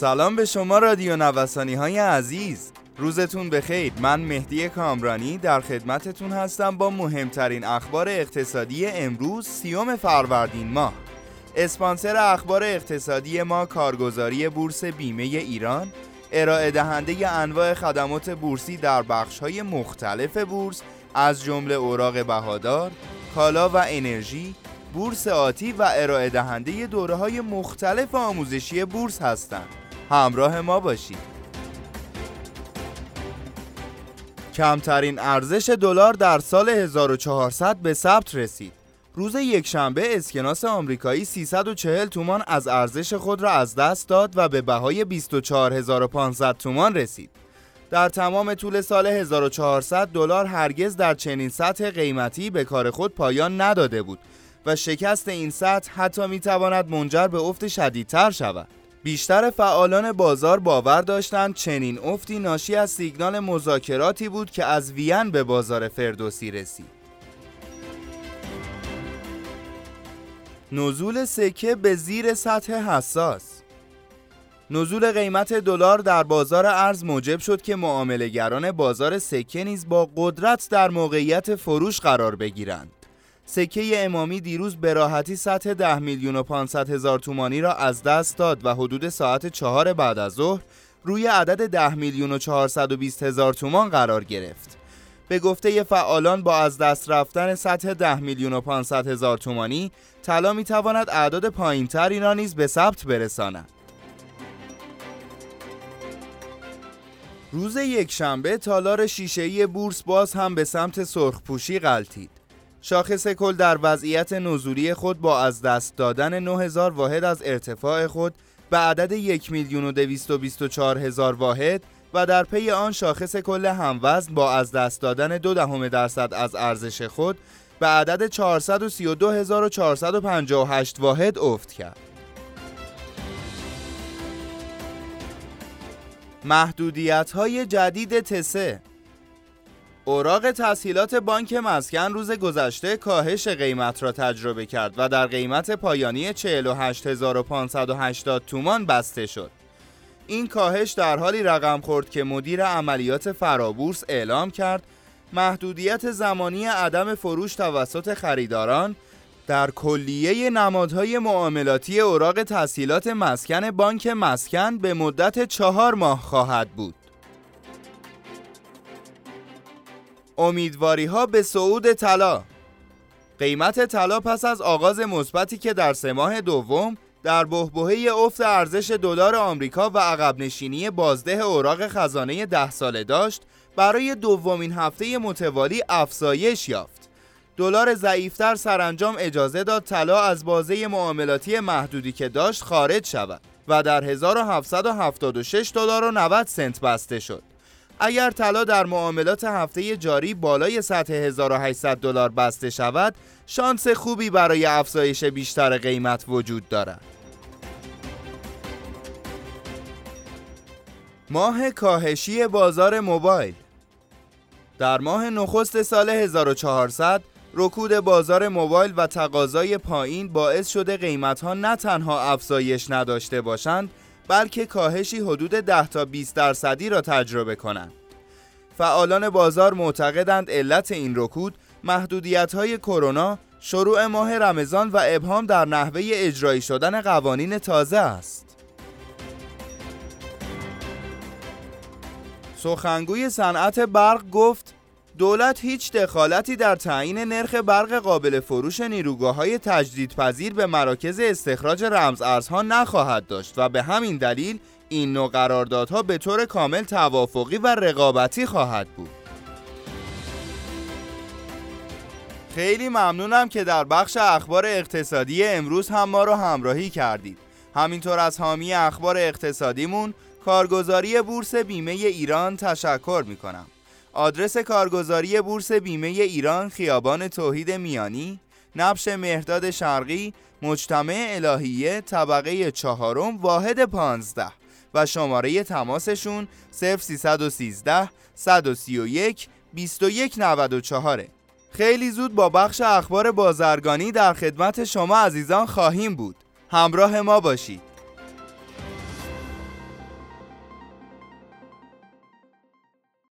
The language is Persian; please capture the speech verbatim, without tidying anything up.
سلام به شما رادیو نوسانی های عزیز، روزتون بخیر. من مهدی کامرانی در خدمتتون هستم با مهمترین اخبار اقتصادی امروز سیوم فروردین ماه. اسپانسر اخبار اقتصادی ما کارگزاری بورس بیمه ایران، ارائه دهنده انواع خدمات بورسی در بخش‌های مختلف بورس از جمله اوراق بهادار، کالا و انرژی، بورس آتی و ارائه دهنده دوره‌های مختلف آموزشی بورس هستند. همراه ما باشید. کمترین ارزش دلار در سال هزار و چهارصد به ثبت رسید. روز یکشنبه اسکناس آمریکایی سیصد و چهل تومان از ارزش خود را از دست داد و به بهای بیست و چهار هزار و پانصد تومان رسید. در تمام طول سال هزار و چهارصد دلار هرگز در چنین سطح قیمتی به کار خود پایان نداده بود و شکست این سطح حتی می‌تواند منجر به افت شدیدتر شود. بیشتر فعالان بازار باور داشتند چنین افتی ناشی از سیگنال مذاکراتی بود که از وین به بازار فردوسی رسید. نزول سکه به زیر سطح حساس. نزول قیمت دلار در بازار ارز موجب شد که معامله‌گران بازار سکه نیز با قدرت در موقعیت فروش قرار بگیرند. سکه امامی دیروز به راحتی سطح ده میلیون و پانصد هزار تومانی را از دست داد و حدود ساعت چهار بعد از ظهر روی عدد ده میلیون و چهارصد و بیست هزار تومان قرار گرفت. به گفته فعالان با از دست رفتن سطح ده میلیون و پانصد هزار تومانی طلا می تواند اعداد پایین تری را نیز به ثبت برساند. روز یکشنبه تالار شیشه‌ای بورس باز هم به سمت سرخپوشی غلتید. شاخص کل در وضعیت نزولی خود با از دست دادن نه هزار واحد از ارتفاع خود به عدد یک میلیون و دویست و بیست و چهار هزار واحد و در پی آن شاخص کل هموزن با از دست دادن دو دهم درصد از ارزش خود به عدد چهارصد و سی و دو هزار و چهارصد و پنجاه و هشت واحد افت کرد. محدودیت‌های جدید تسه. اوراق تسهیلات بانک مسکن روز گذشته کاهش قیمت را تجربه کرد و در قیمت پایانی چهل و هشت هزار و پانصد و هشتاد تومان بسته شد. این کاهش در حالی رقم خورد که مدیر عملیات فرابورس اعلام کرد محدودیت زمانی عدم فروش توسط خریداران در کلیه نمادهای معاملاتی اوراق تسهیلات مسکن بانک مسکن به مدت چهار ماه خواهد بود. امیدواری‌ها به صعود طلا. قیمت طلا پس از آغاز مثبتی که در سه ماه دوم در بحبوحه افت ارزش دلار آمریکا و عقب نشینی بازده اوراق خزانه ده ساله داشت، برای دومین هفته متوالی افزایش یافت. دلار ضعیف‌تر سرانجام اجازه داد طلا از بازه معاملاتی محدودی که داشت خارج شود و در هزار و هفتصد و هفتاد و شش دلار و نود سنت بسته شد. اگر طلا در معاملات هفته جاری بالای سطح هزار و هشتصد دلار بسته شود، شانس خوبی برای افزایش بیشتر قیمت وجود دارد. ماه کاهشی بازار موبایل. در ماه نخست سال هزار و چهارصد، رکود بازار موبایل و تقاضای پایین باعث شده قیمت‌ها نه تنها افزایش نداشته باشند، بلکه کاهشی حدود ده تا بیست درصدی را تجربه کنند. فعالان بازار معتقدند علت این رکود محدودیت‌های کرونا، شروع ماه رمضان و ابهام در نحوه اجرایی شدن قوانین تازه است. سخنگوی صنعت برق گفت دولت هیچ دخالتی در تعیین نرخ برق قابل فروش نیروگاه‌های تجدیدپذیر به مراکز استخراج رمزارزها نخواهد داشت و به همین دلیل این نوع قراردادها به طور کامل توافقی و رقابتی خواهد بود. خیلی ممنونم که در بخش اخبار اقتصادی امروز هم ما را همراهی کردید. همینطور از حامی اخبار اقتصادیمون کارگزاری بورس بیمه ایران تشکر می‌کنم. آدرس کارگزاری بورس بیمه ایران خیابان توحید میانی، نبش مهرداد شرقی، مجتمع الهیه، طبقه چهارم، واحد پانزده و شماره تماسشون صفر سیصد و سیزده صد و سی و یک بیست و یک نود و چهار. خیلی زود با بخش اخبار بازرگانی در خدمت شما عزیزان خواهیم بود. همراه ما باشید.